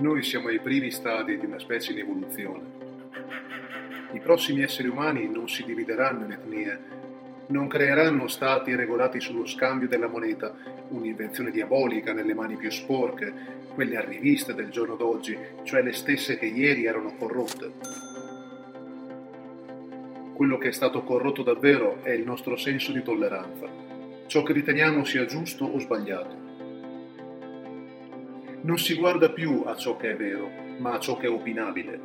Noi siamo ai primi stadi di una specie in evoluzione. I prossimi esseri umani non si divideranno in etnie, non creeranno stati regolati sullo scambio della moneta, un'invenzione diabolica nelle mani più sporche, quelle a rivista del giorno d'oggi, cioè le stesse che ieri erano corrotte. Quello che è stato corrotto davvero è il nostro senso di tolleranza, ciò che riteniamo sia giusto o sbagliato. Non si guarda più a ciò che è vero, ma a ciò che è opinabile.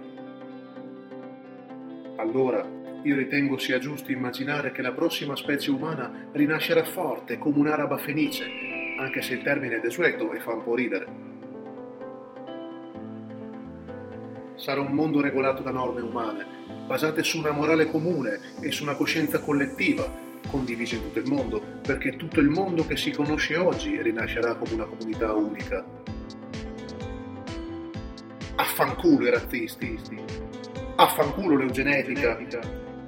Allora, io ritengo sia giusto immaginare che la prossima specie umana rinascerà forte come un'araba fenice, anche se il termine è desueto e fa un po' ridere. Sarà un mondo regolato da norme umane, basate su una morale comune e su una coscienza collettiva, condivisa in tutto il mondo, perché tutto il mondo che si conosce oggi rinascerà come una comunità unica. Affanculo i razzisti! Affanculo l'eugenetica,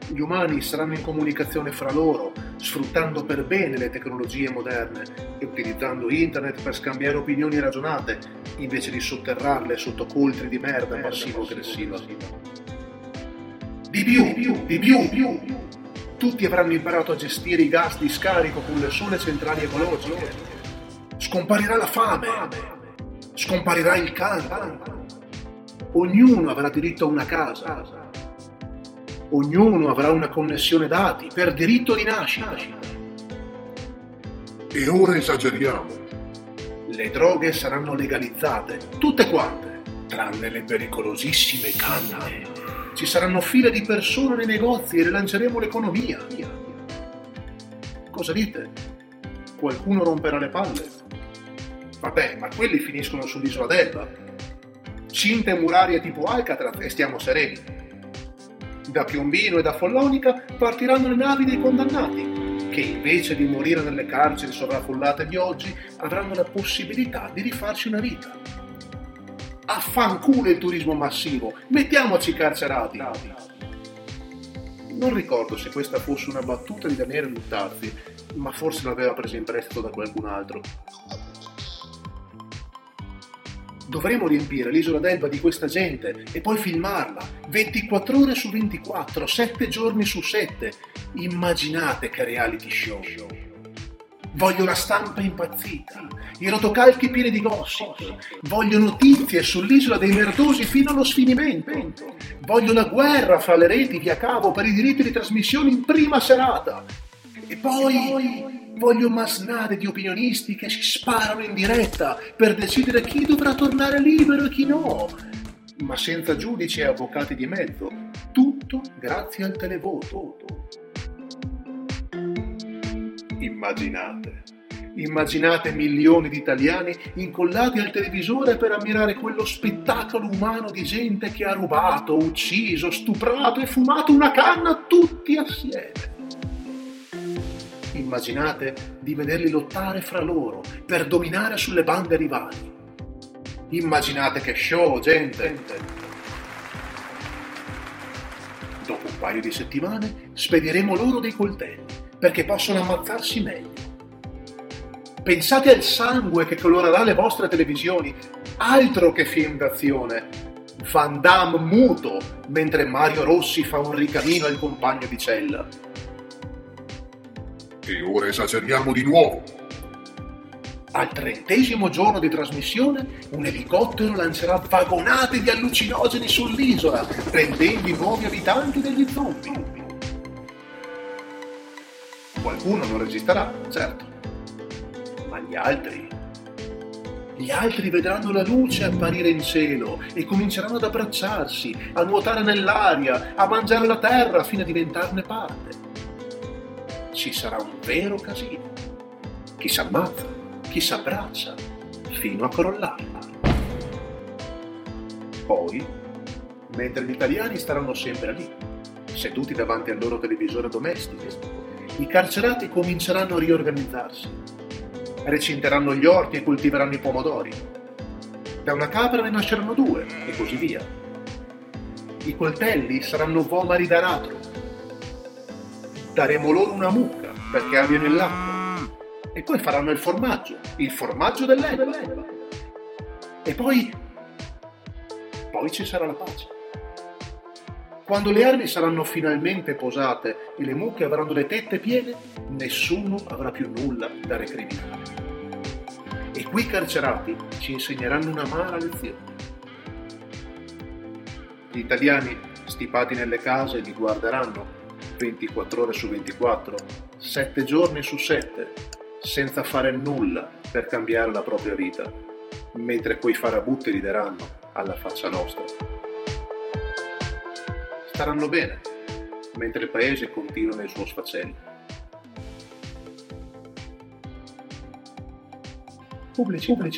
gli umani saranno in comunicazione fra loro, sfruttando per bene le tecnologie moderne e utilizzando internet per scambiare opinioni ragionate, invece di sotterrarle sotto coltri di merda passivo-aggressiva. Di più! Tutti avranno imparato a gestire i gas di scarico con le sole centrali ecologiche. Scomparirà la fame, scomparirà il cancro. Ognuno avrà diritto a una casa, ognuno avrà una connessione dati per diritto di nascita. E ora esageriamo. Le droghe saranno legalizzate, tutte quante, tranne le pericolosissime canne. Ci saranno file di persone nei negozi e rilanceremo l'economia. Cosa dite? Qualcuno romperà le palle? Vabbè, ma quelli finiscono sull'isola d'Elba. Cinte murarie tipo Alcatraz e stiamo sereni. Da Piombino e da Follonica partiranno le navi dei condannati, che invece di morire nelle carceri sovraffollate di oggi avranno la possibilità di rifarci una vita. Affanculo il turismo massivo, mettiamoci carcerati. Non ricordo se questa fosse una battuta di Daniele Luttazzi, ma forse l'aveva presa in prestito da qualcun altro. Dovremo riempire l'isola d'Elba di questa gente e poi filmarla, 24 ore su 24, 7 giorni su 7. Immaginate che reality show. Voglio una stampa impazzita, i rotocalchi pieni di gossip, voglio notizie sull'isola dei merdosi fino allo sfinimento, voglio la guerra fra le reti via cavo per i diritti di trasmissione in prima serata. E poi... voglio masnade di opinionisti che si sparano in diretta per decidere chi dovrà tornare libero e chi no, ma senza giudici e avvocati di mezzo, tutto grazie al televoto. Immaginate milioni di italiani incollati al televisore per ammirare quello spettacolo umano di gente che ha rubato, ucciso, stuprato e fumato una canna tutti assieme. Immaginate di vederli lottare fra loro per dominare sulle bande rivali. Immaginate che show, gente! Dopo un paio di settimane spediremo loro dei coltelli perché possono ammazzarsi meglio. Pensate al sangue che colorerà le vostre televisioni, altro che film d'azione. Van Damme muto mentre Mario Rossi fa un ricamino al compagno di cella. E ora esageriamo di nuovo. Al 30° giorno di trasmissione, un elicottero lancerà vagonate di allucinogeni sull'isola, prendendo i nuovi abitanti degli zombie. Qualcuno non resisterà, certo, ma gli altri? Gli altri vedranno la luce apparire in cielo e cominceranno ad abbracciarsi, a nuotare nell'aria, a mangiare la terra fino a diventarne parte. Ci sarà un vero casino. Chi si ammazza, chi si abbraccia, fino a crollarla. Poi, mentre gli italiani staranno sempre lì, seduti davanti al loro televisore domestico, i carcerati cominceranno a riorganizzarsi. Recinteranno gli orti e coltiveranno i pomodori. Da una capra ne nasceranno due, e così via. I coltelli saranno vomari d'aratro. Daremo loro una mucca perché abbiano il latte e poi faranno il formaggio dell'erba. E poi poi ci sarà la pace. Quando le armi saranno finalmente posate e le mucche avranno le tette piene, nessuno avrà più nulla da recriminare. E qui i carcerati ci insegneranno un'amara lezione. Gli italiani stipati nelle case li guarderanno 24 ore su 24, 7 giorni su 7, senza fare nulla per cambiare la propria vita, mentre quei farabutti rideranno alla faccia nostra. Staranno bene, mentre il paese continua nel suo sfacello. Pubblicità.